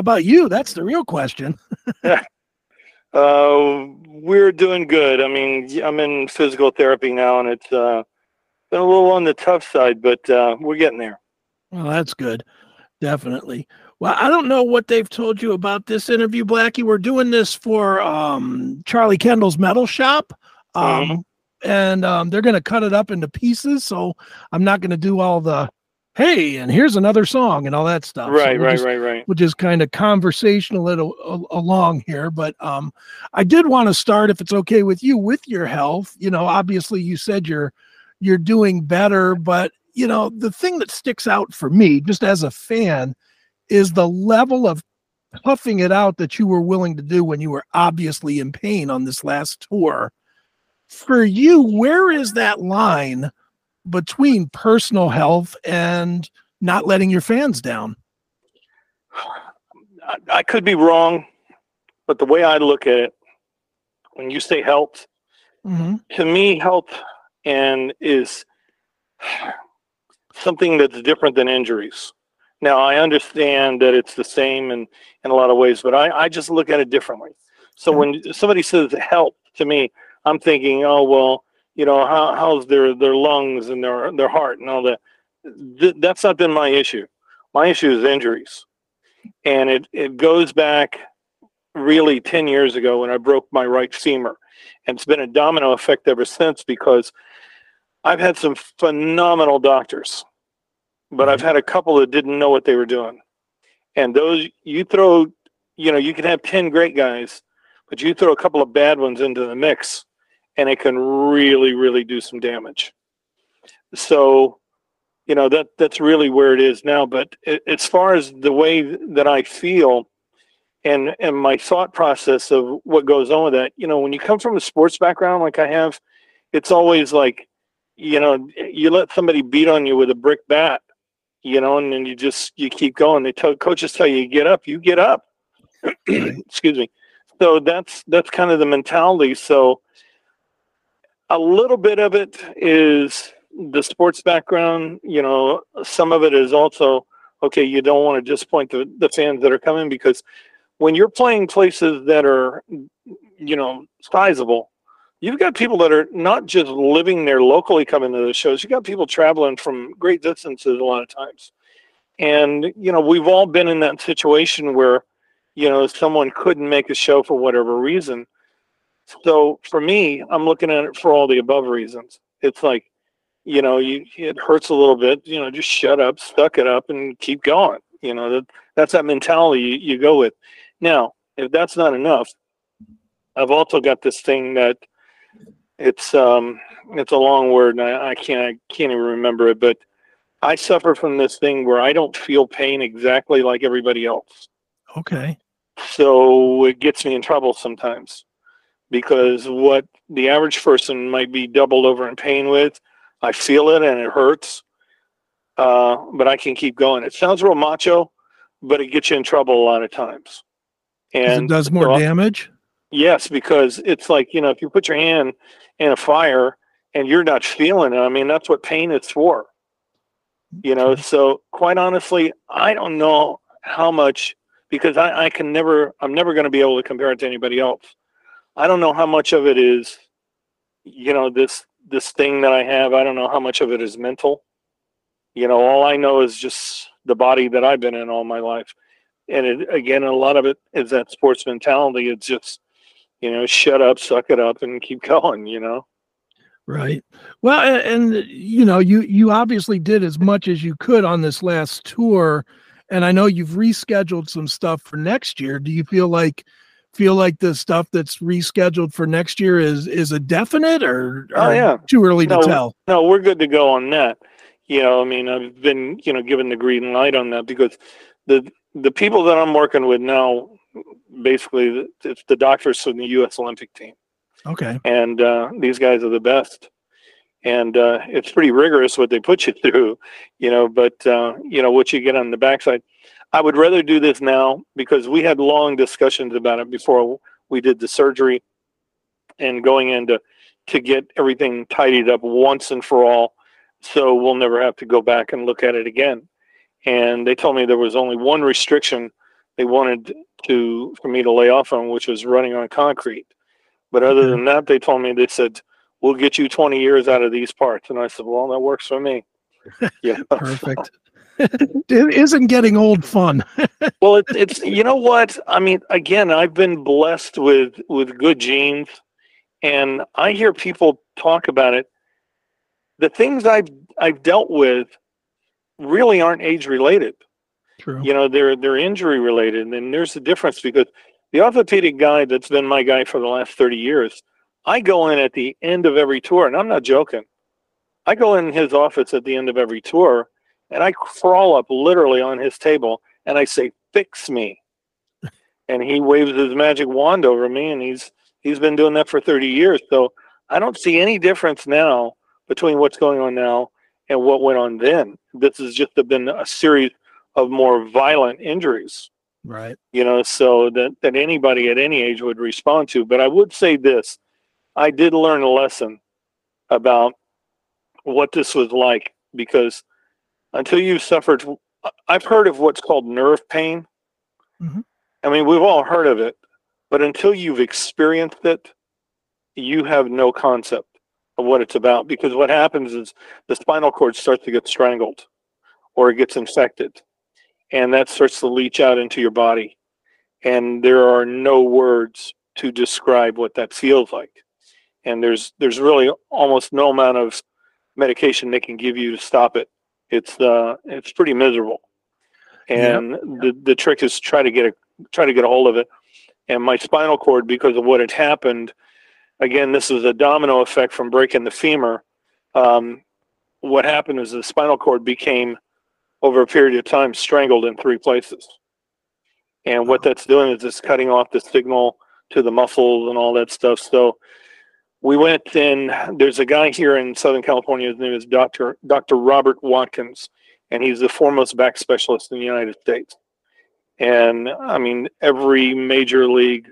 How about you? That's the real question. We're doing good. I mean, I'm in physical therapy now, and it's been a little on the tough side, but we're getting there. Well, that's good. Definitely. Well, I don't know what they've told you about this interview, Blackie. We're doing this for Charlie Kendall's metal shop. And they're going to cut it up into pieces. So I'm not going to do all the, hey, and here's another song and all that stuff. Right, so right. We'll just kind of conversational it along here. But I did want to start, if it's okay with you, with your health. You know, obviously you said you're doing better, but you know, the thing that sticks out for me just as a fan is the level of toughing it out that you were willing to do when you were obviously in pain on this last tour. For you, where is that line between personal health and not letting your fans down? I could be wrong, but the way I look at it, when you say health, to me, health is something that's different than injuries. Now, I understand that it's the same in a lot of ways, but I just look at it differently. So when somebody says health to me, I'm thinking, oh, well, you know, how's their lungs and their heart and all that. That's not been my issue. My issue is injuries. And it goes back really 10 years ago when I broke my right femur. And it's been a domino effect ever since, because I've had some phenomenal doctors, but I've had a couple that didn't know what they were doing. And those, you can have 10 great guys, but you throw a couple of bad ones into the mix, and it can really, really do some damage. So, you know, that's really where it is now. But as far as the way that I feel and my thought process of what goes on with that, you know, when you come from a sports background like I have, it's always like, you know, you let somebody beat on you with a brick bat, you know, and then you keep going. Coaches tell you, get up, you get up. Excuse me. So that's kind of the mentality. So a little bit of it is the sports background. You know, some of it is also, okay, you don't want to disappoint the fans that are coming, because when you're playing places that are, you know, sizable, you've got people that are not just living there locally coming to the shows. You've got people traveling from great distances a lot of times. And, you know, we've all been in that situation where, you know, someone couldn't make a show for whatever reason. So for me, I'm looking at it for all the above reasons. It's like, you know, it hurts a little bit, you know, just shut up, suck it up, and keep going. You know, that's that mentality you go with. Now, if that's not enough, I've also got this thing that it's a long word, and I can't even remember it, but I suffer from this thing where I don't feel pain exactly like everybody else. Okay. So it gets me in trouble sometimes, because what the average person might be doubled over in pain with, I feel it and it hurts, but I can keep going. It sounds real macho, but it gets you in trouble a lot of times. And it does more damage? Yes, because it's like, you know, if you put your hand in a fire and you're not feeling it, I mean, that's what pain is for. You know, so quite honestly, I don't know how much, because I'm never going to be able to compare it to anybody else. I don't know how much of it is, you know, this thing that I have. I don't know how much of it is mental. You know, all I know is just the body that I've been in all my life. And again, a lot of it is that sports mentality. It's just, you know, shut up, suck it up, and keep going, you know? Right. Well, and you know, you obviously did as much as you could on this last tour. And I know you've rescheduled some stuff for next year. Do you feel like the stuff that's rescheduled for next year is a definite, or yeah, too early to tell? No, we're good to go on that. You know, I mean, I've been, you know, given the green light on that, because the people that I'm working with now, basically, it's the doctors from the U.S. Olympic team. Okay. And these guys are the best. And it's pretty rigorous what they put you through, you know, but, you know, what you get on the backside. I would rather do this now, because we had long discussions about it before we did the surgery and going in to get everything tidied up once and for all, so we'll never have to go back and look at it again. And they told me there was only one restriction they wanted to for me to lay off on, which was running on concrete. But other than that, they told me, they said, we'll get you 20 years out of these parts. And I said, well, that works for me. Yeah. Perfect. It isn't getting old fun. Well, it's, you know what? I mean, again, I've been blessed with good genes, and I hear people talk about it. The things I've dealt with really aren't age related. True. You know, they're injury related. And there's a difference, because the orthopedic guy that's been my guy for the last 30 years, I go in at the end of every tour, and I'm not joking. I go in his office at the end of every tour, and I crawl up literally on his table, and I say, fix me. And he waves his magic wand over me, and he's been doing that for 30 years. So I don't see any difference now between what's going on now and what went on then. This has just been a series of more violent injuries. Right. You know, so that anybody at any age would respond to. But I would say this. I did learn a lesson about what this was like, because until you've suffered, I've heard of what's called nerve pain. Mm-hmm. I mean, we've all heard of it, but until you've experienced it, you have no concept of what it's about, because what happens is the spinal cord starts to get strangled or it gets infected, and that starts to leach out into your body. And there are no words to describe what that feels like. And there's really almost no amount of medication they can give you to stop it. It's pretty miserable. And the trick is try to get a hold of it. And my spinal cord, because of what had happened, again, this is a domino effect from breaking the femur. What happened is the spinal cord became, over a period of time, strangled in three places. And what that's doing is it's cutting off the signal to the muscles and all that stuff. So we went, and there's a guy here in Southern California, his name is Dr. Robert Watkins, and he's the foremost back specialist in the United States. And, I mean, every major league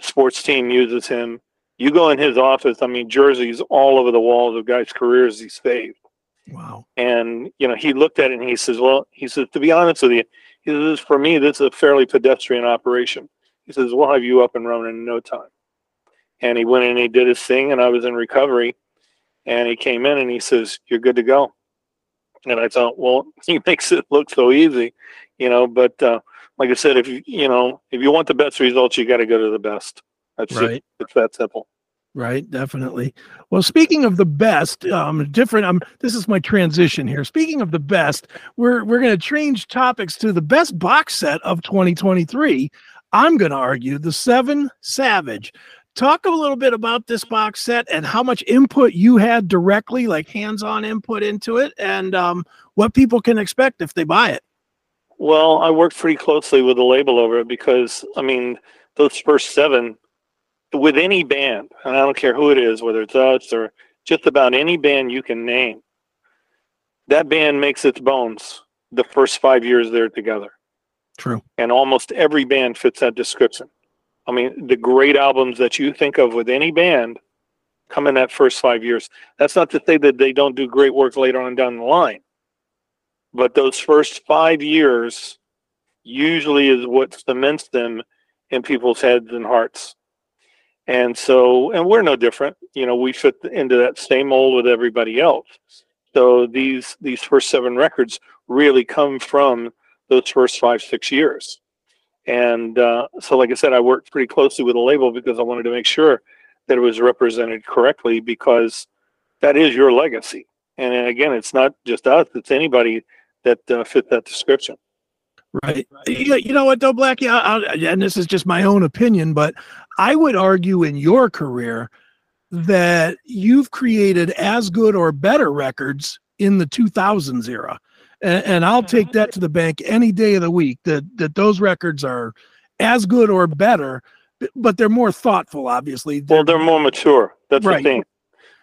sports team uses him. You go in his office, I mean, jerseys all over the walls of guys' careers he saved. Wow. And, you know, he looked at it and he says, well, he says, to be honest with you, he says, for me, this is a fairly pedestrian operation. He says, we'll have you up and running in no time. And he went in and he did his thing, and I was in recovery. And he came in and he says, you're good to go. And I thought, well, he makes it look so easy, you know. But like I said, if you want the best results, you got to go to the best. That's right. It. It's that simple. Right, definitely. Well, speaking of the best, this is my transition here. Speaking of the best, we're going to change topics to the best box set of 2023. I'm going to argue the Seven Savage. Talk a little bit about this box set and how much input you had directly, like hands-on input into it, and what people can expect if they buy it. Well, I worked pretty closely with the label over it, because, I mean, those first seven, with any band, and I don't care who it is, whether it's us or just about any band you can name, that band makes its bones the first 5 years they're together. True. And almost every band fits that description. I mean, the great albums that you think of with any band come in that first 5 years. That's not to say that they don't do great work later on down the line, but those first 5 years usually is what cements them in people's heads and hearts. And so, and we're no different. You know, we fit into that same mold with everybody else. So these first seven records really come from those first 5, 6 years. And so, like I said, I worked pretty closely with the label because I wanted to make sure that it was represented correctly, because that is your legacy. And again, it's not just us, it's anybody that fit that description. Right. You know what, though, Blackie, and this is just my own opinion, but I would argue in your career that you've created as good or better records in the 2000s era. And I'll take that to the bank any day of the week, that those records are as good or better, but they're more thoughtful, obviously. Well, they're more mature. That's right. The thing.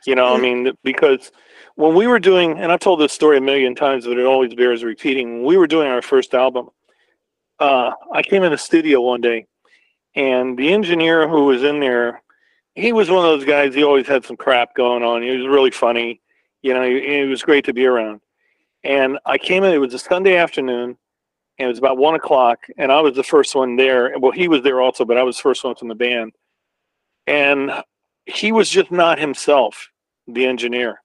You know, I mean, because when we were doing, and I've told this story a million times, but it always bears repeating, when we were doing our first album, I came in the studio one day, and the engineer who was in there, he was one of those guys, he always had some crap going on. He was really funny. You know, it was great to be around. And I came in, it was a Sunday afternoon, and it was about 1 o'clock, and I was the first one there. Well, he was there also, but I was the first one from the band. And he was just not himself, the engineer.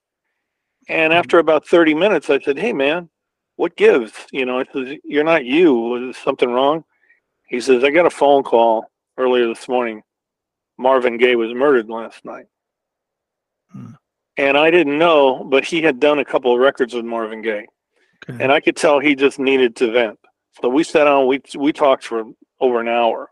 And after about 30 minutes, I said, "Hey, man, what gives? You know, I said, you're not you. Was something wrong?" He says, "I got a phone call earlier this morning. Marvin Gaye was murdered last night." Hmm. And I didn't know, but he had done a couple of records with Marvin Gaye. Okay. And I could tell he just needed to vent. So we sat on, we talked for over an hour.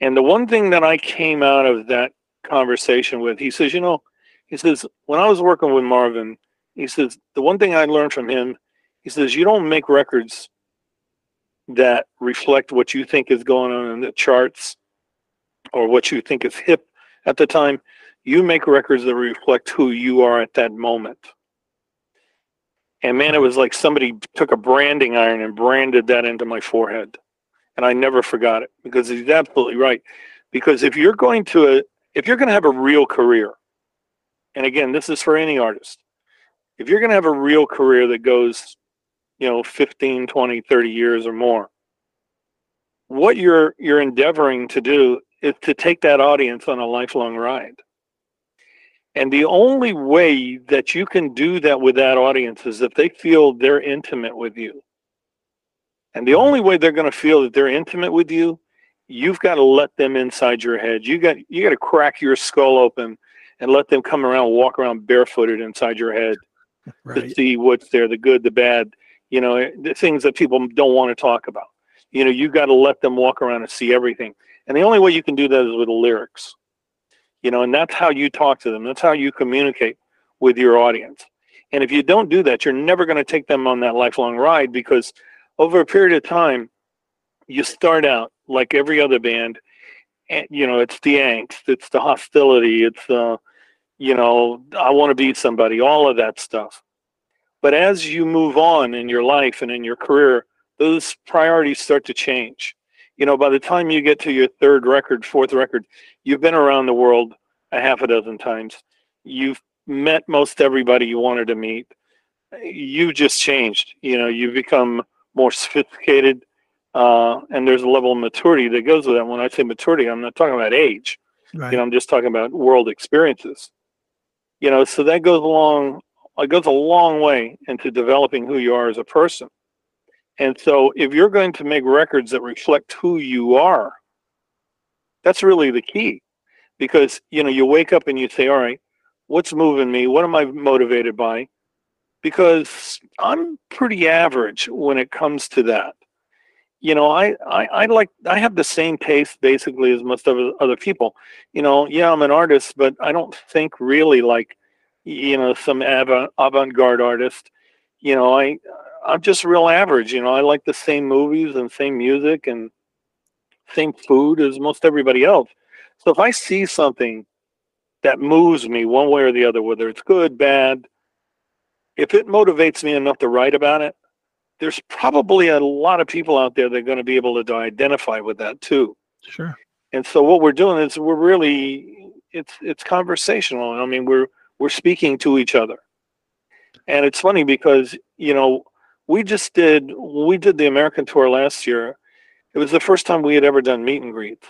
And the one thing that I came out of that conversation with, he says, you know, he says, when I was working with Marvin, he says, the one thing I learned from him, he says, you don't make records that reflect what you think is going on in the charts or what you think is hip at the time. You make records that reflect who you are at that moment. And man, it was like somebody took a branding iron and branded that into my forehead. And I never forgot it, because he's absolutely right. Because if you're going to have a real career, and again, this is for any artist, if you're going to have a real career that goes, you know, 15, 20, 30 years or more, what you're endeavoring to do is to take that audience on a lifelong ride. And the only way that you can do that with that audience is if they feel they're intimate with you. And the only way they're going to feel that they're intimate with you, you've got to let them inside your head. You got to crack your skull open and let them come around, walk around barefooted inside your head, right, to see what's there, the good, the bad, you know, the things that people don't want to talk about. You know, you got to let them walk around and see everything. And the only way you can do that is with the lyrics. You know, and that's how you talk to them. That's how you communicate with your audience. And if you don't do that, you're never going to take them on that lifelong ride, because over a period of time, you start out like every other band, and, you know, it's the angst, it's the hostility, it's, you know, I want to be somebody, all of that stuff. But as you move on in your life and in your career, those priorities start to change. You know, by the time you get to your third record, fourth record, you've been around the world a half a dozen times. You've met most everybody you wanted to meet. You've just changed. You know, you've become more sophisticated, and there's a level of maturity that goes with that. When I say maturity, I'm not talking about age. Right. You know, I'm just talking about world experiences. You know, so that goes along. It goes a long way into developing who you are as a person. And so if you're going to make records that reflect who you are, that's really the key. Because, you know, you wake up and you say, all right, what's moving me? What am I motivated by? Because I'm pretty average when it comes to that. You know, I have the same taste basically as most other people. You know, yeah, I'm an artist, but I don't think really like, you know, some avant-garde artist. You know, I'm just real average. You know, I like the same movies and same music and same food as most everybody else. So if I see something that moves me one way or the other, whether it's good, bad, if it motivates me enough to write about it, there's probably a lot of people out there that are going to be able to identify with that too. Sure. And so what we're doing is we're really, it's conversational. I mean, we're speaking to each other. And it's funny because, you know, we did the American tour last year. It was the first time we had ever done meet and greets.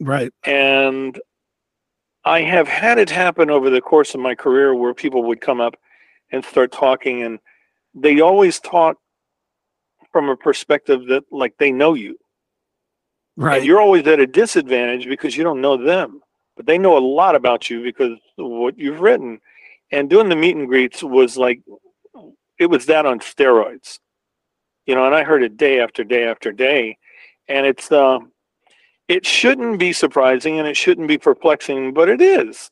Right. And I have had it happen over the course of my career where people would come up and start talking, and they always talk from a perspective that like they know you. Right. And you're always at a disadvantage because you don't know them, but they know a lot about you because of what you've written. And doing the meet and greets was like, it was that on steroids, you know, and I heard it day after day after day. And it's, it shouldn't be surprising and it shouldn't be perplexing, but it is,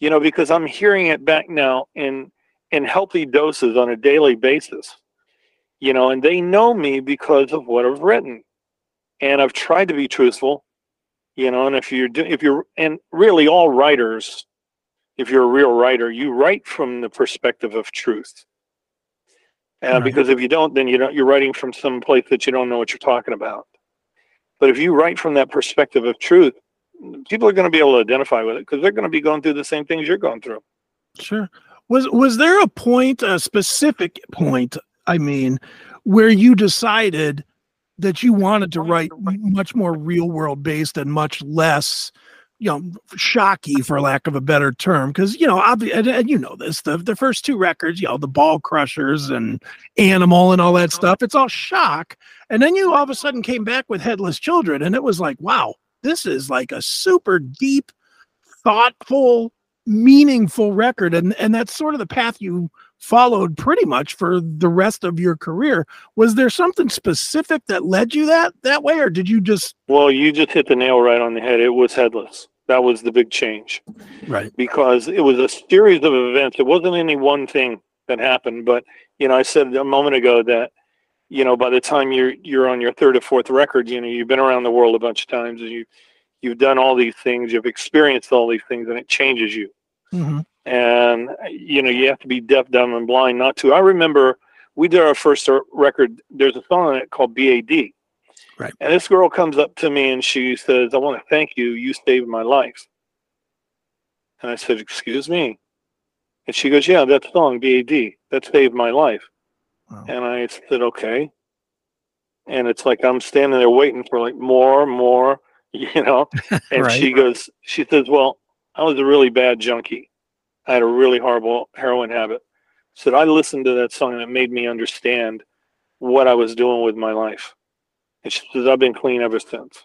you know, because I'm hearing it back now in healthy doses on a daily basis, you know, and they know me because of what I've written, and I've tried to be truthful, you know, and if you're really all writers, if you're a real writer, you write from the perspective of truth. Right. Because if you don't, then you're writing from some place that you don't know what you're talking about. But if you write from that perspective of truth, people are going to be able to identify with it because they're going to be going through the same things you're going through. Sure. Was there a point, a specific point, I mean, where you decided that you wanted to write much more real world based and much less, you know, shocky, for lack of a better term. Because, you know, and you know this, the first two records, you know, The Ball Crushers and Animal and all that stuff, it's all shock. And then you all of a sudden came back with Headless Children, and it was like, wow, this is like a super deep, thoughtful, meaningful record. And that's sort of the path you followed pretty much for the rest of your career. Was there something specific that led you that way, or did you just... Well, you just hit the nail right on the head. It was Headless. That was the big change. Right. Because it was a series of events. It wasn't any one thing that happened, but, you know, I said a moment ago that, you know, by the time you're on your third or fourth record, you know, you've been around the world a bunch of times, and you've done all these things, you've experienced all these things, and it changes you. Mm-hmm. And, you know, you have to be deaf, dumb, and blind not to. I remember we did our first record. There's a song on it called B.A.D. Right. And this girl comes up to me and she says, I want to thank you. You saved my life. And I said, excuse me? And she goes, yeah, that song, B.A.D., that saved my life. Wow. And I said, okay. And it's like I'm standing there waiting for like more, you know. And right. she says, well, I was a really bad junkie. I had a really horrible heroin habit. So I listened to that song and it made me understand what I was doing with my life. And she says, I've been clean ever since.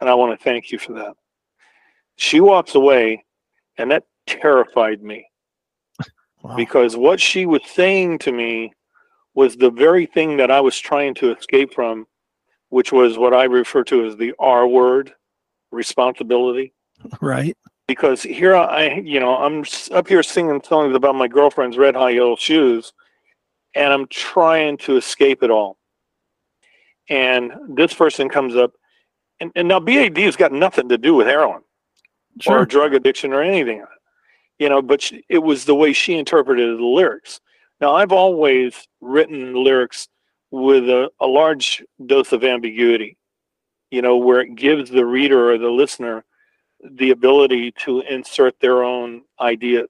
And I want to thank you for that. She walks away, and that terrified me. Wow. Because what she was saying to me was the very thing that I was trying to escape from, which was what I refer to as the R word, responsibility. Right. Because here I'm up here singing songs about my girlfriend's red high heel shoes, and I'm trying to escape it all. And this person comes up, and now B.A.D. has got nothing to do with heroin, sure, or drug addiction or anything, you know. But it was the way she interpreted the lyrics. Now, I've always written lyrics with a large dose of ambiguity, you know, where it gives the reader or the listener the ability to insert their own ideas.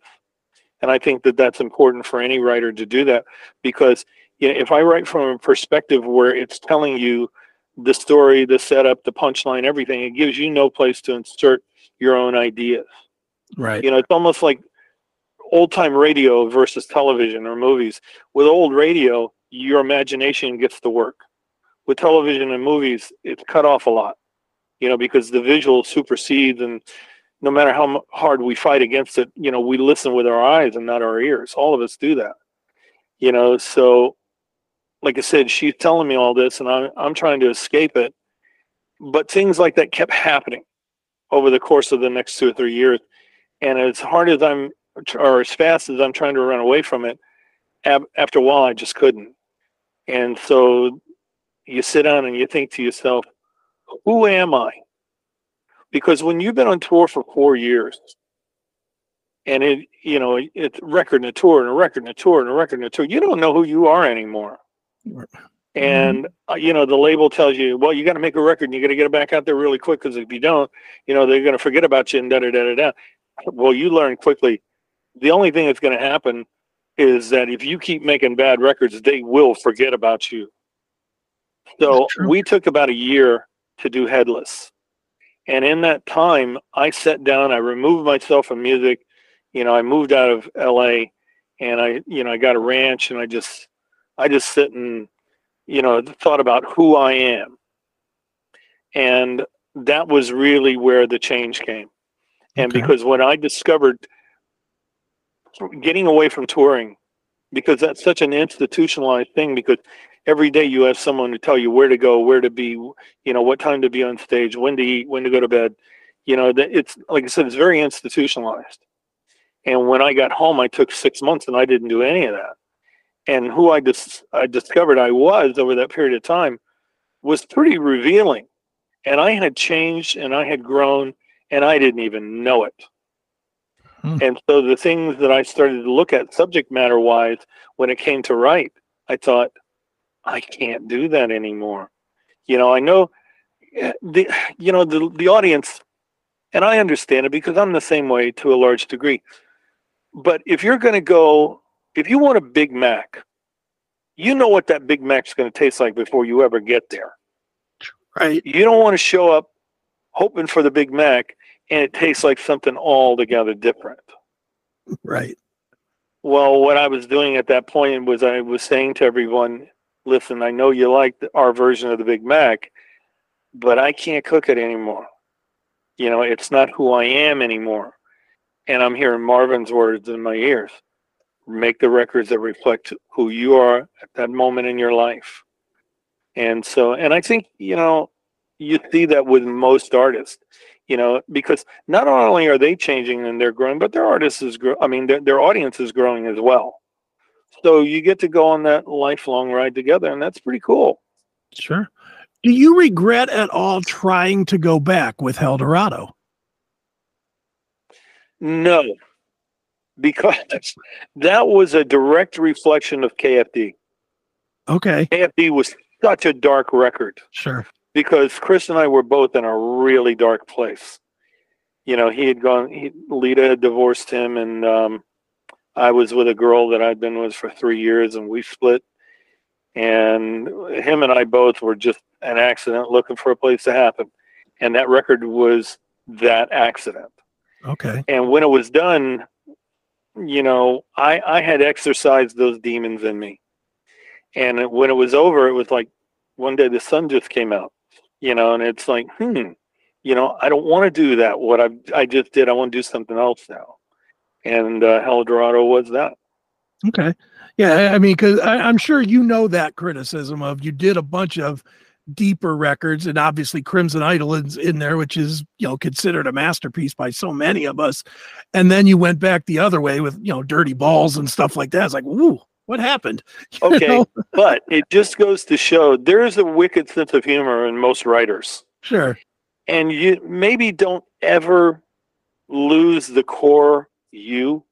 And I think that that's important for any writer to do that, because, you know, if I write from a perspective where it's telling you the story, the setup, the punchline, everything, it gives you no place to insert your own ideas. Right. You know, it's almost like old time radio versus television or movies. With old radio, your imagination gets to work. With television and movies, it's cut off a lot. You know, because the visual supersedes, and no matter how hard we fight against it, you know, we listen with our eyes and not our ears. All of us do that, you know. So, like I said, she's telling me all this, and I'm trying to escape it. But things like that kept happening over the course of the next 2 or 3 years. And as hard as as fast as I'm trying to run away from it, after a while, I just couldn't. And so you sit down and you think to yourself, who am I? Because when you've been on tour for 4 years, and it's record and a tour and a record and a tour and a record and a tour, you don't know who you are anymore. And you know, the label tells you, well, you got to make a record and you got to get it back out there really quick, because if you don't, you know, they're going to forget about you and da da da da da. Well, you learn quickly. The only thing that's going to happen is that if you keep making bad records, they will forget about you. So we took about a year to do Headless. And in that time, I sat down, I removed myself from music. You know, I moved out of LA, and I got a ranch, and I just sit and, you know, thought about who I am. And that was really where the change came. And because when I discovered getting away from touring, because that's such an institutionalized thing, because every day you have someone to tell you where to go, where to be, you know, what time to be on stage, when to eat, when to go to bed. You know, it's, like I said, it's very institutionalized. And when I got home, I took 6 months and I didn't do any of that. And who I discovered I was over that period of time was pretty revealing. And I had changed and I had grown and I didn't even know it. And so the things that I started to look at subject matter wise, when it came to write, I thought, I can't do that anymore. You know, I know the audience, and I understand it because I'm the same way to a large degree. But if you want a Big Mac, you know what that Big Mac's going to taste like before you ever get there. Right. You don't want to show up hoping for the Big Mac and it tastes like something altogether different. Right. Well, what I was doing at that point was I was saying to everyone, listen, I know you liked our version of the Big Mac, but I can't cook it anymore. You know, it's not who I am anymore. And I'm hearing Marvin's words in my ears. Make the records that reflect who you are at that moment in your life. And so, and I think, you know, you see that with most artists, you know, because not only are they changing and they're growing, but their artists is growing. I mean, their audience is growing as well. So you get to go on that lifelong ride together, and that's pretty cool. Sure. Do you regret at all trying to go back with Heldorado? No, because that was a direct reflection of KFD. Okay. KFD was such a dark record. Sure. Because Chris and I were both in a really dark place. You know, he had gone, Lita had divorced him, and I was with a girl that I'd been with for 3 years, and we split. And him and I both were just an accident looking for a place to happen. And that record was that accident. Okay. And when it was done, you know, I had exercised those demons in me. And when it was over, it was like one day the sun just came out, you know, and it's like, you know, I don't want to do that. What I just did, I want to do something else now. And Heldorado was that. Okay. Yeah. I mean, because I'm sure, you know, that criticism of you did a bunch of deeper records, and obviously Crimson Idol is in there, which is, you know, considered a masterpiece by so many of us. And then you went back the other way with, you know, Dirty Balls and stuff like that. It's like, ooh, what happened? You know? But it just goes to show there is a wicked sense of humor in most writers. Sure. And you maybe don't ever lose the core you.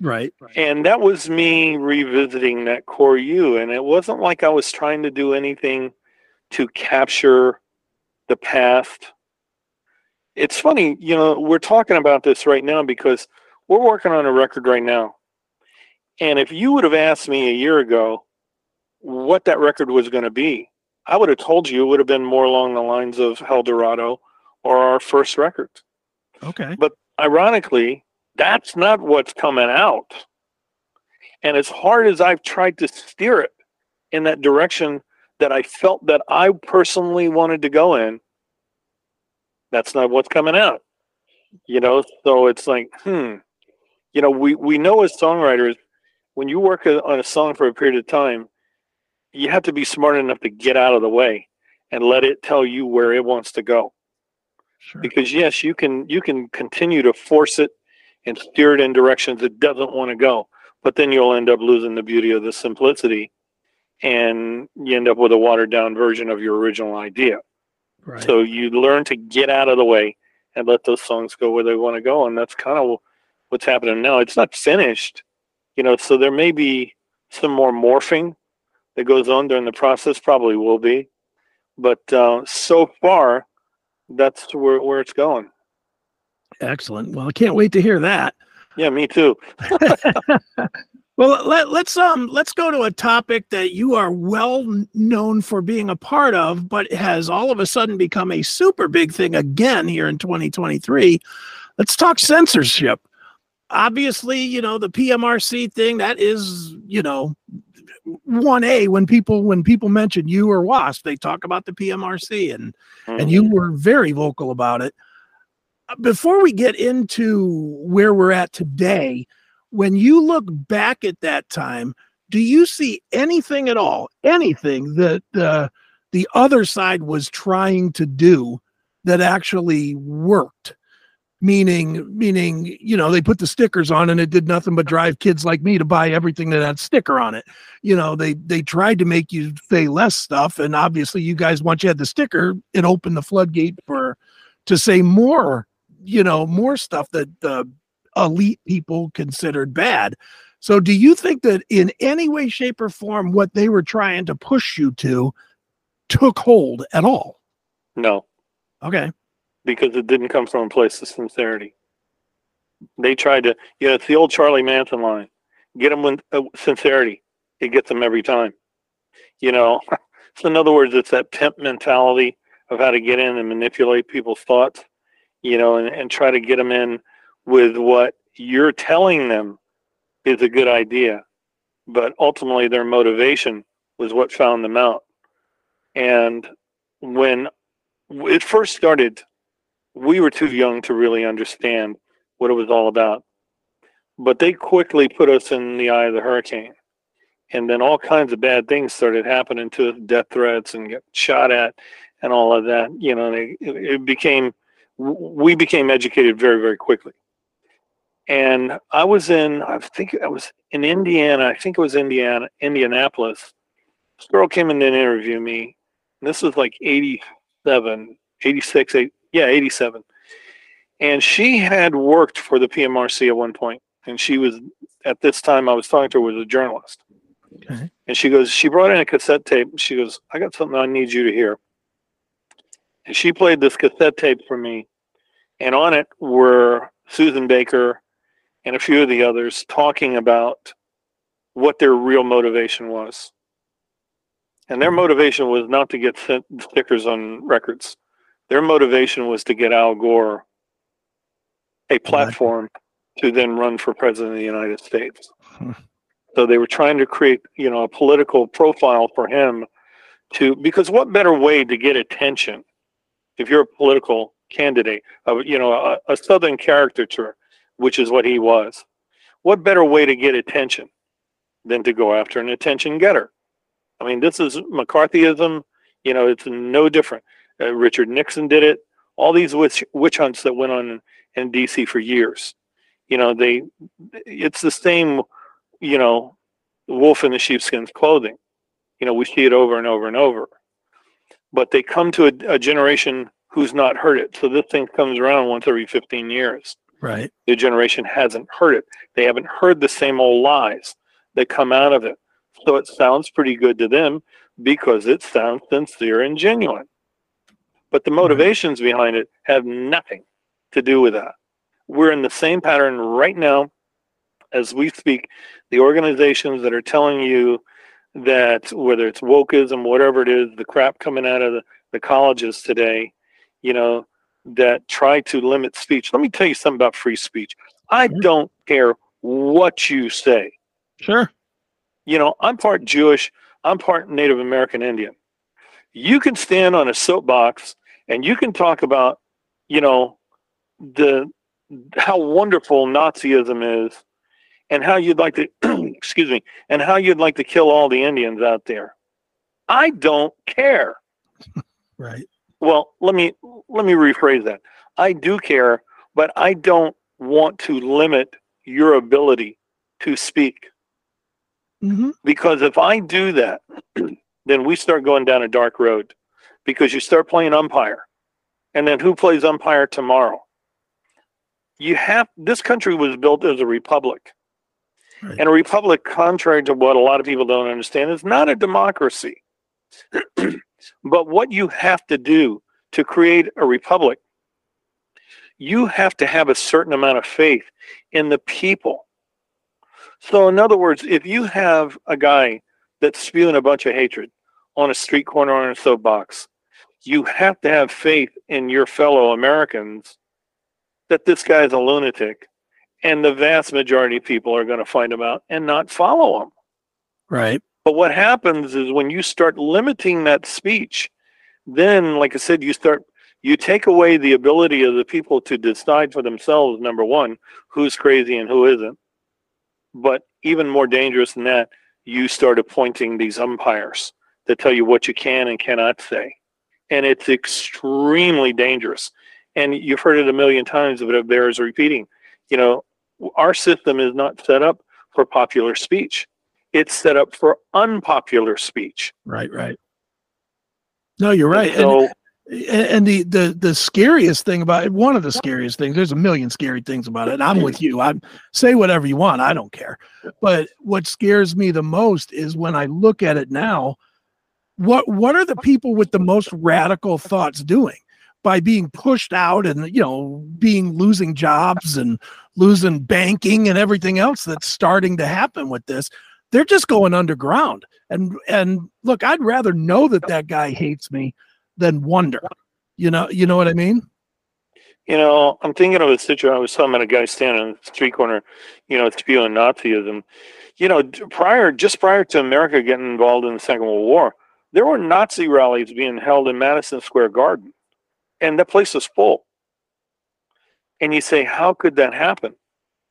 Right. And that was me revisiting that core you. And it wasn't like I was trying to do anything to capture the past. It's funny, you know, we're talking about this right now because we're working on a record right now. And if you would have asked me a year ago what that record was going to be, I would have told you it would have been more along the lines of Heldorado or our first record. Okay. But ironically, that's not what's coming out. And as hard as I've tried to steer it in that direction that I felt that I personally wanted to go in, that's not what's coming out. You know, so it's like, you know, we know as songwriters, when you work on a song for a period of time, you have to be smart enough to get out of the way and let it tell you where it wants to go. Sure. Because yes, you can continue to force it and steer it in directions it doesn't want to go, but then you'll end up losing the beauty of the simplicity, and you end up with a watered-down version of your original idea. Right. So you learn to get out of the way and let those songs go where they want to go, and that's kind of what's happening now. It's not finished, you know, so there may be some more morphing that goes on during the process, probably will be, but so far, that's where it's going. Excellent. Well, I can't wait to hear that. Yeah, me too. Well, let's go to a topic that you are well known for being a part of, but has all of a sudden become a super big thing again here in 2023. Let's talk censorship. Obviously, you know, the PMRC thing, that is, you know, 1A. When people mention you or Wasp, they talk about the PMRC, and and you were very vocal about it. Before we get into where we're at today, when you look back at that time, do you see anything at all, anything that the other side was trying to do that actually worked? Meaning, you know, they put the stickers on and it did nothing but drive kids like me to buy everything that had sticker on it. You know, they tried to make you say less stuff, and obviously you guys, once you had the sticker, it opened the floodgate to say more, you know, more stuff that the elite people considered bad. So do you think that in any way, shape, or form, what they were trying to push you to took hold at all? No. Okay. Because it didn't come from a place of sincerity. They tried to, you know, it's the old Charlie Manson line, get them with sincerity. It gets them every time. You know, so in other words, it's that pimp mentality of how to get in and manipulate people's thoughts, you know, and try to get them in with what you're telling them is a good idea. But ultimately, their motivation was what found them out. And when it first started, we were too young to really understand what it was all about. But they quickly put us in the eye of the hurricane. And then all kinds of bad things started happening to us, death threats and get shot at and all of that. You know, we became educated very, very quickly. And I think it was Indianapolis. This girl came in and interviewed me. And this was like 87. And she had worked for the PMRC at one point. And she was, at this time I was talking to her, was a journalist. Okay. And she goes, she brought in a cassette tape. She goes, I got something I need you to hear. And she played this cassette tape for me. And on it were Susan Baker and a few of the others talking about what their real motivation was. And their motivation was not to get stickers on records. Their motivation was to get Al Gore a platform to then run for president of the United States. So they were trying to create, you know, a political profile for him to, because what better way to get attention if you're a political candidate, you know, a Southern caricature, which is what he was. What better way to get attention than to go after an attention getter? I mean, this is McCarthyism, you know, it's no different. Richard Nixon did it. All these witch hunts that went on in DC for years. You know, it's the same, you know, wolf in the sheepskin's clothing. You know, we see it over and over and over. But they come to a generation who's not heard it. So this thing comes around once every 15 years. Right. The generation hasn't heard it. They haven't heard the same old lies that come out of it. So it sounds pretty good to them because it sounds sincere and genuine. But the motivations behind it have nothing to do with that. We're in the same pattern right now as we speak. The organizations that are telling you that, whether it's wokeism, whatever it is, the crap coming out of the colleges today, you know, that try to limit speech. Let me tell you something about free speech. I don't care what you say. Sure. You know, I'm part Jewish. I'm part Native American Indian. You can stand on a soapbox and you can talk about, you know, how wonderful Nazism is and how you'd like to, excuse me, and how you'd like to kill all the Indians out there. I don't care. Right. Well, let me rephrase that. I do care, but I don't want to limit your ability to speak. Mm-hmm. Because if I do that, then we start going down a dark road, because you start playing umpire, and then who plays umpire tomorrow? This country was built as a republic, right. And a republic, contrary to what a lot of people don't understand, is not a democracy. But what you have to do to create a republic, you have to have a certain amount of faith in the people. So in other words, if you have a guy that's spewing a bunch of hatred on a street corner or on a soapbox, you have to have faith in your fellow Americans that this guy's a lunatic, and the vast majority of people are going to find him out and not follow him. Right. But what happens is when you start limiting that speech, then, like I said, you take away the ability of the people to decide for themselves, number one, who's crazy and who isn't. But even more dangerous than that, you start appointing these umpires that tell you what you can and cannot say. And it's extremely dangerous. And you've heard it a million times, but it bears repeating. You know, our system is not set up for popular speech. It's set up for unpopular speech. Right, right. No, you're right. And so, and the scariest thing about it, one of the scariest things, there's a million scary things about it, and I'm with you. Say whatever you want. I don't care. But what scares me the most is when I look at it now, what are the people with the most radical thoughts doing by being pushed out and, you know, losing jobs and losing banking and everything else that's starting to happen with this? They're just going underground. And look, I'd rather know that that guy hates me than wonder. You know what I mean? You know, I'm thinking of a situation. I was talking about a guy standing on the street corner, you know, spewing Nazism. You know, just prior to America getting involved in the Second World War, there were Nazi rallies being held in Madison Square Garden, and that place was full. And you say, how could that happen?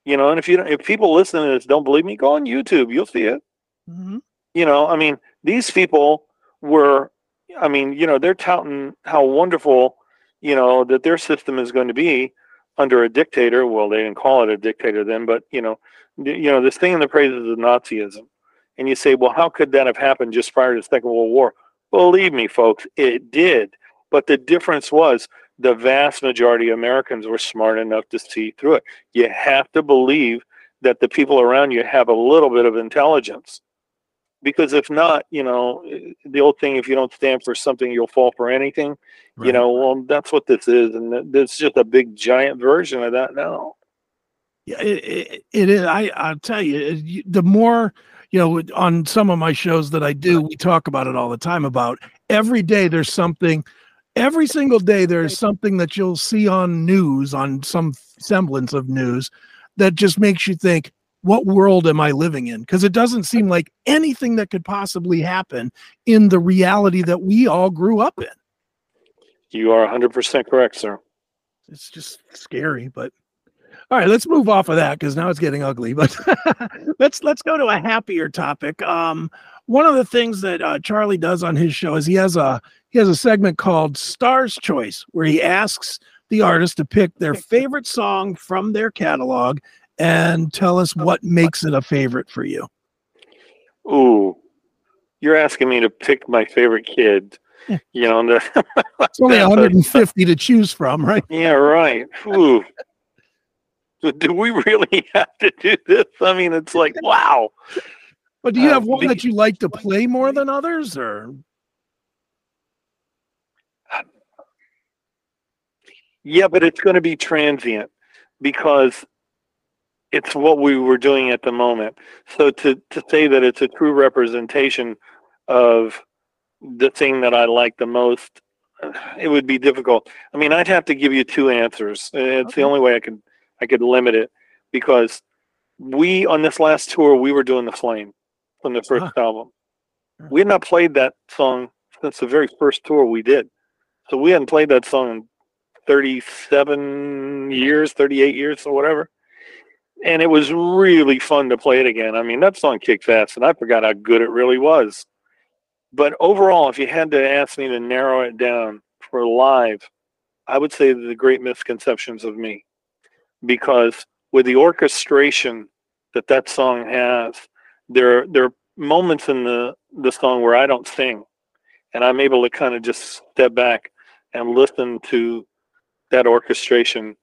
You know, and if people listening to this don't believe me, go on YouTube. You'll see it. Mm-hmm. You know, I mean, these people were, I mean, you know, they're touting how wonderful, you know, that their system is going to be under a dictator. Well, they didn't call it a dictator then, but, you know, this thing in the praises of Nazism. And you say, well, how could that have happened just prior to the Second World War? Believe me, folks, it did. But the difference was the vast majority of Americans were smart enough to see through it. You have to believe that the people around you have a little bit of intelligence. Because if not, you know, the old thing, if you don't stand for something, you'll fall for anything. Right. You know, well, that's what this is. And it's just a big, giant version of that now. Yeah, it is. I'll tell you, the more, you know, on some of my shows that I do, we talk about it all the time about every day there's something. Every single day there's something that you'll see on news, on some semblance of news, that just makes you think, what world am I living in? Because it doesn't seem like anything that could possibly happen in the reality that we all grew up in. You are 100% correct, sir. It's just scary, but all right, let's move off of that because now it's getting ugly. But let's go to a happier topic. One of the things that Charlie does on his show is he has a segment called Star's Choice, where he asks the artist to pick their favorite song from their catalog and tell us what makes it a favorite for you. Ooh, you're asking me to pick my favorite kid. Yeah. You know, it's only 150 to choose from, right? Yeah, right. Ooh. Do we really have to do this? I mean, it's like, wow. But do you have one that you like to play more than others, or? Yeah, but it's going to be transient because it's what we were doing at the moment. So to say that it's a true representation of the thing that I like the most, it would be difficult. I mean, I'd have to give you two answers. It's okay. The only way I could limit it, because we, on this last tour, we were doing The Flame from the first album. We had not played that song since the very first tour we did. So we hadn't played that song in 37 years, 38 years or whatever. And it was really fun to play it again. I mean, that song kicked ass, and I forgot how good it really was. But overall, if you had to ask me to narrow it down for live, I would say The Great Misconceptions of Me. Because with the orchestration that song has, there are moments in the song where I don't sing, and I'm able to kind of just step back and listen to that orchestration.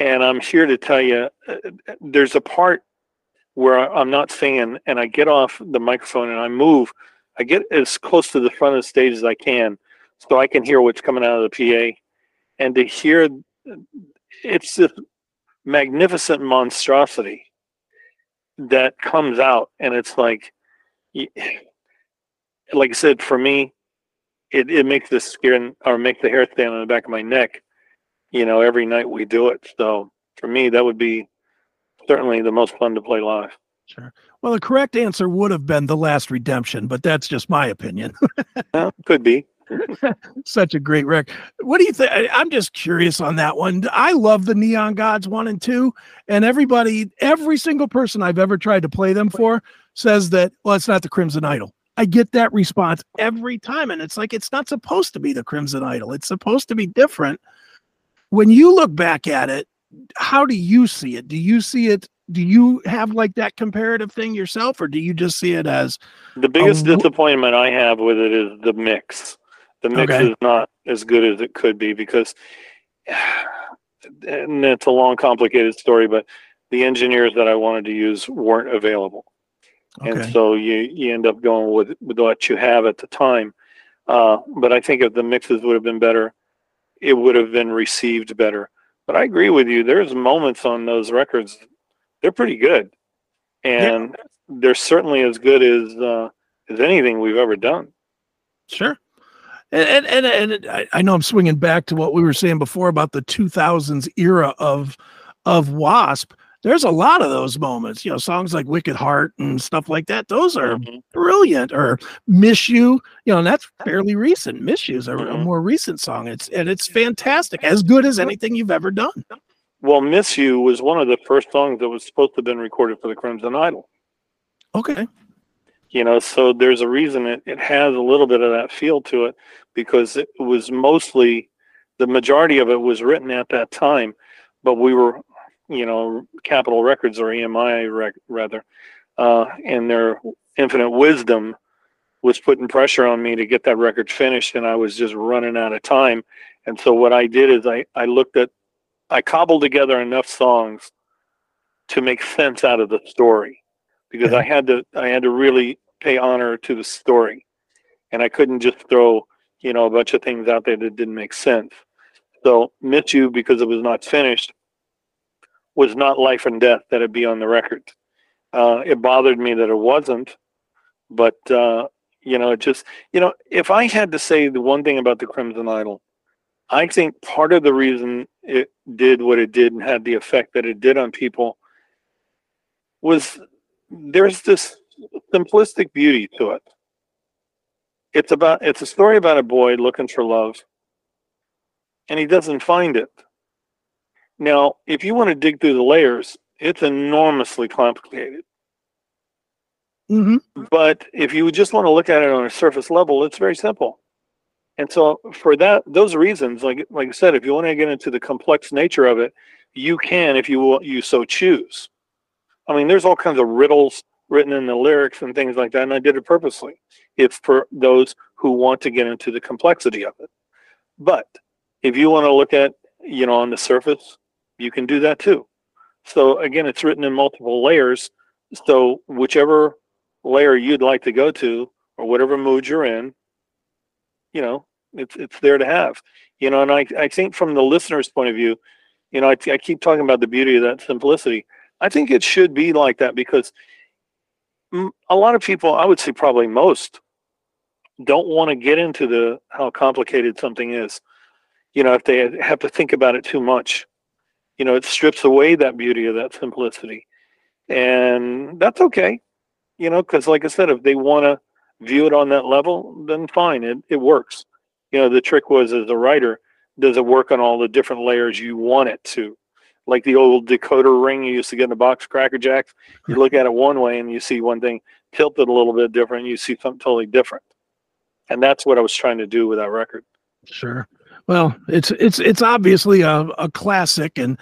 And I'm here to tell you, there's a part where I'm not singing, and I get off the microphone and I move. I get as close to the front of the stage as I can, so I can hear what's coming out of the PA, and to hear it's this magnificent monstrosity that comes out. And it's like I said, for me, it makes the skin, or make the hair stand on the back of my neck, you know, every night we do it. So for me, that would be certainly the most fun to play live. Sure. Well, the correct answer would have been The Last Redemption, but that's just my opinion. Well, could be. Such a great record. What do you think? I'm just curious on that one. I love the Neon Gods 1 and 2, and every single person I've ever tried to play them for says that, well, it's not the Crimson Idol. I get that response every time, and it's like, it's not supposed to be the Crimson Idol. It's supposed to be different. When you look back at it, how do you see it? Do you see it? Do you have like that comparative thing yourself, or do you just see it as the biggest disappointment I have with it is the mix. The mix is not as good as it could be because, and it's a long, complicated story, but the engineers that I wanted to use weren't available. Okay. And so you end up going with what you have at the time. But I think if the mixes would have been better, it would have been received better. But I agree with you. There's moments on those records. They're pretty good. And they're certainly as good as anything we've ever done. Sure. And I know I'm swinging back to what we were saying before about the 2000s era of Wasp. There's a lot of those moments, you know, songs like Wicked Heart and stuff like that. Those are brilliant. Or Miss You, you know, and that's fairly recent. Miss You is a more recent song. It's fantastic, as good as anything you've ever done. Well, Miss You was one of the first songs that was supposed to have been recorded for the Crimson Idol. Okay. You know, so there's a reason it has a little bit of that feel to it, because it was mostly, the majority of it was written at that time, but we were, you know, Capitol Records, or EMI rather, and their infinite wisdom was putting pressure on me to get that record finished, and I was just running out of time. And so what I did is I cobbled together enough songs to make sense out of the story, because I had to really pay honor to the story, and I couldn't just throw, you know, a bunch of things out there that didn't make sense. So Miss You, because it was not finished, was not life and death that it'd be on the record. It bothered me that it wasn't, but you know, it just, you know, if I had to say the one thing about the Crimson Idol, I think part of the reason it did what it did and had the effect that it did on people was, there's this simplistic beauty to it. It's a story about a boy looking for love, and he doesn't find it. Now, if you want to dig through the layers, it's enormously complicated. But if you just want to look at it on a surface level, it's very simple. And so for that, those reasons, like I said, if you want to get into the complex nature of it, you can, if you so choose. I mean, there's all kinds of riddles written in the lyrics and things like that, and I did it purposely. It's for those who want to get into the complexity of it. But if you want to look at, you know, on the surface, you can do that too. So again, it's written in multiple layers. So whichever layer you'd like to go to, or whatever mood you're in, you know, it's there to have. You know, and I think from the listener's point of view, you know, I keep talking about the beauty of that simplicity. I think it should be like that, because a lot of people, I would say probably most, don't want to get into how complicated something is. You know, if they have to think about it too much, you know, it strips away that beauty of that simplicity. And that's okay, you know, because like I said, if they want to view it on that level, then fine, it works. You know, the trick was, as a writer, does it work on all the different layers you want it to? Like the old decoder ring you used to get in a box of Cracker Jacks. You look at it one way and you see one thing tilted a little bit different. You see something totally different. And that's what I was trying to do with that record. Sure. Well, it's obviously a classic. And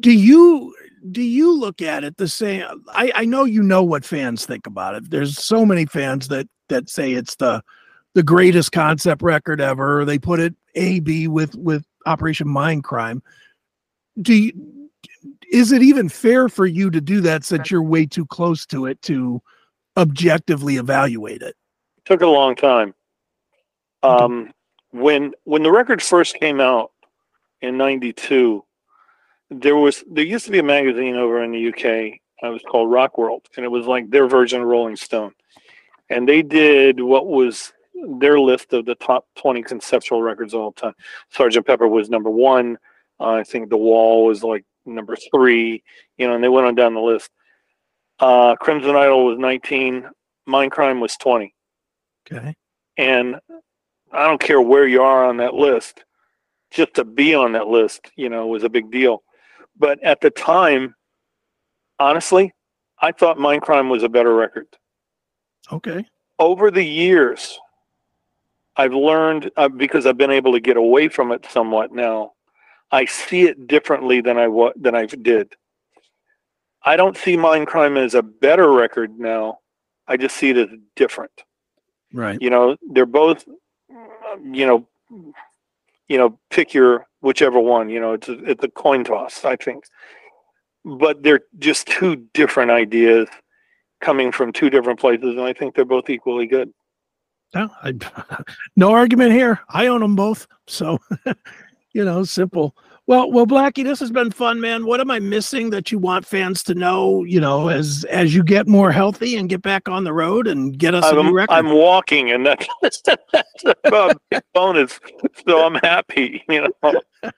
do you look at it the same? I know, you know what fans think about it. There's so many fans that say it's the greatest concept record ever. They put it A-B with Operation Mind Crime. Is it even fair for you to do that, since you're way too close to it to objectively evaluate it? It took a long time. When the record first came out in 92, there used to be a magazine over in the UK. It was called Rock World, and it was like their version of Rolling Stone. And they did what was their list of the top 20 conceptual records of all time. Sgt. Pepper was number 1. I think The Wall was like number 3, you know, and they went on down the list. Crimson Idol was 19. Mind Crime was 20. Okay. And I don't care where you are on that list, just to be on that list, you know, was a big deal. But at the time, honestly, I thought Mind Crime was a better record. Okay. Over the years, I've learned, because I've been able to get away from it somewhat now, I see it differently than I did. I don't see Mind Crime as a better record now. I just see it as different. Right. You know, they're both, you know, pick your whichever one. You know, it's a coin toss, I think. But they're just two different ideas coming from two different places, and I think they're both equally good. No argument here. I own them both, so. You know, simple. Well, Blackie, this has been fun, man. What am I missing that you want fans to know, you know, as you get more healthy and get back on the road and get us a new record? I'm walking, and that's a big bonus, so I'm happy, you know.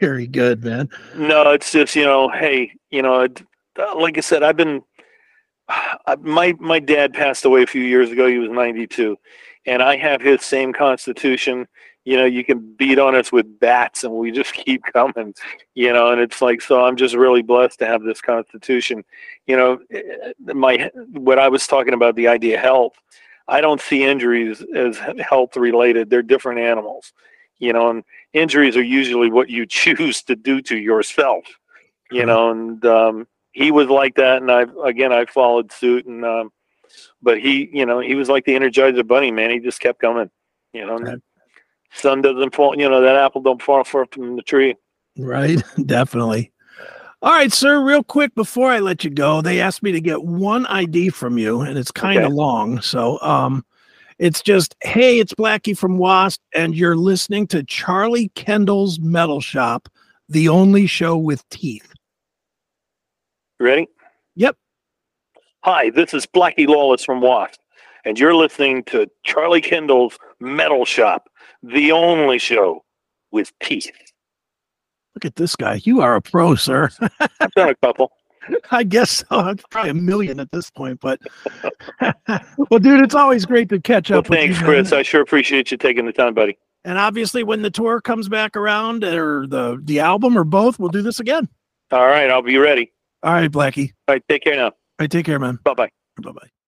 Very good, man. No, it's just, you know, hey, you know, like I said, I've been, my dad passed away a few years ago. He was 92, and I have his same constitution. You know, you can beat on us with bats and we just keep coming, you know, and it's like, so I'm just really blessed to have this constitution. You know, what I was talking about, the idea of health, I don't see injuries as health related. They're different animals, you know, and injuries are usually what you choose to do to yourself, you know, and he was like that. And I followed suit, and but he, you know, he was like the Energizer Bunny, man. He just kept coming, you know. And sun doesn't fall, you know, that apple don't fall far from the tree. Right, definitely. All right, sir, real quick before I let you go, they asked me to get one ID from you, and it's kind of long. So it's just, hey, it's Blackie from Wasp, and you're listening to Charlie Kendall's Metal Shop, the only show with teeth. Ready? Yep. Hi, this is Blackie Lawless from Wasp, and you're listening to Charlie Kendall's Metal Shop, the only show with teeth. Look at this guy. You are a pro, sir. I've done a couple. I guess so. I'm probably a million at this point, but well, dude, it's always great to catch up with you. Thanks, Chris. I sure appreciate you taking the time, buddy. And obviously when the tour comes back around, or the album, or both, we'll do this again. All right. I'll be ready. All right, Blackie. All right. Take care now. All right. Take care, man. Bye-bye. Bye-bye.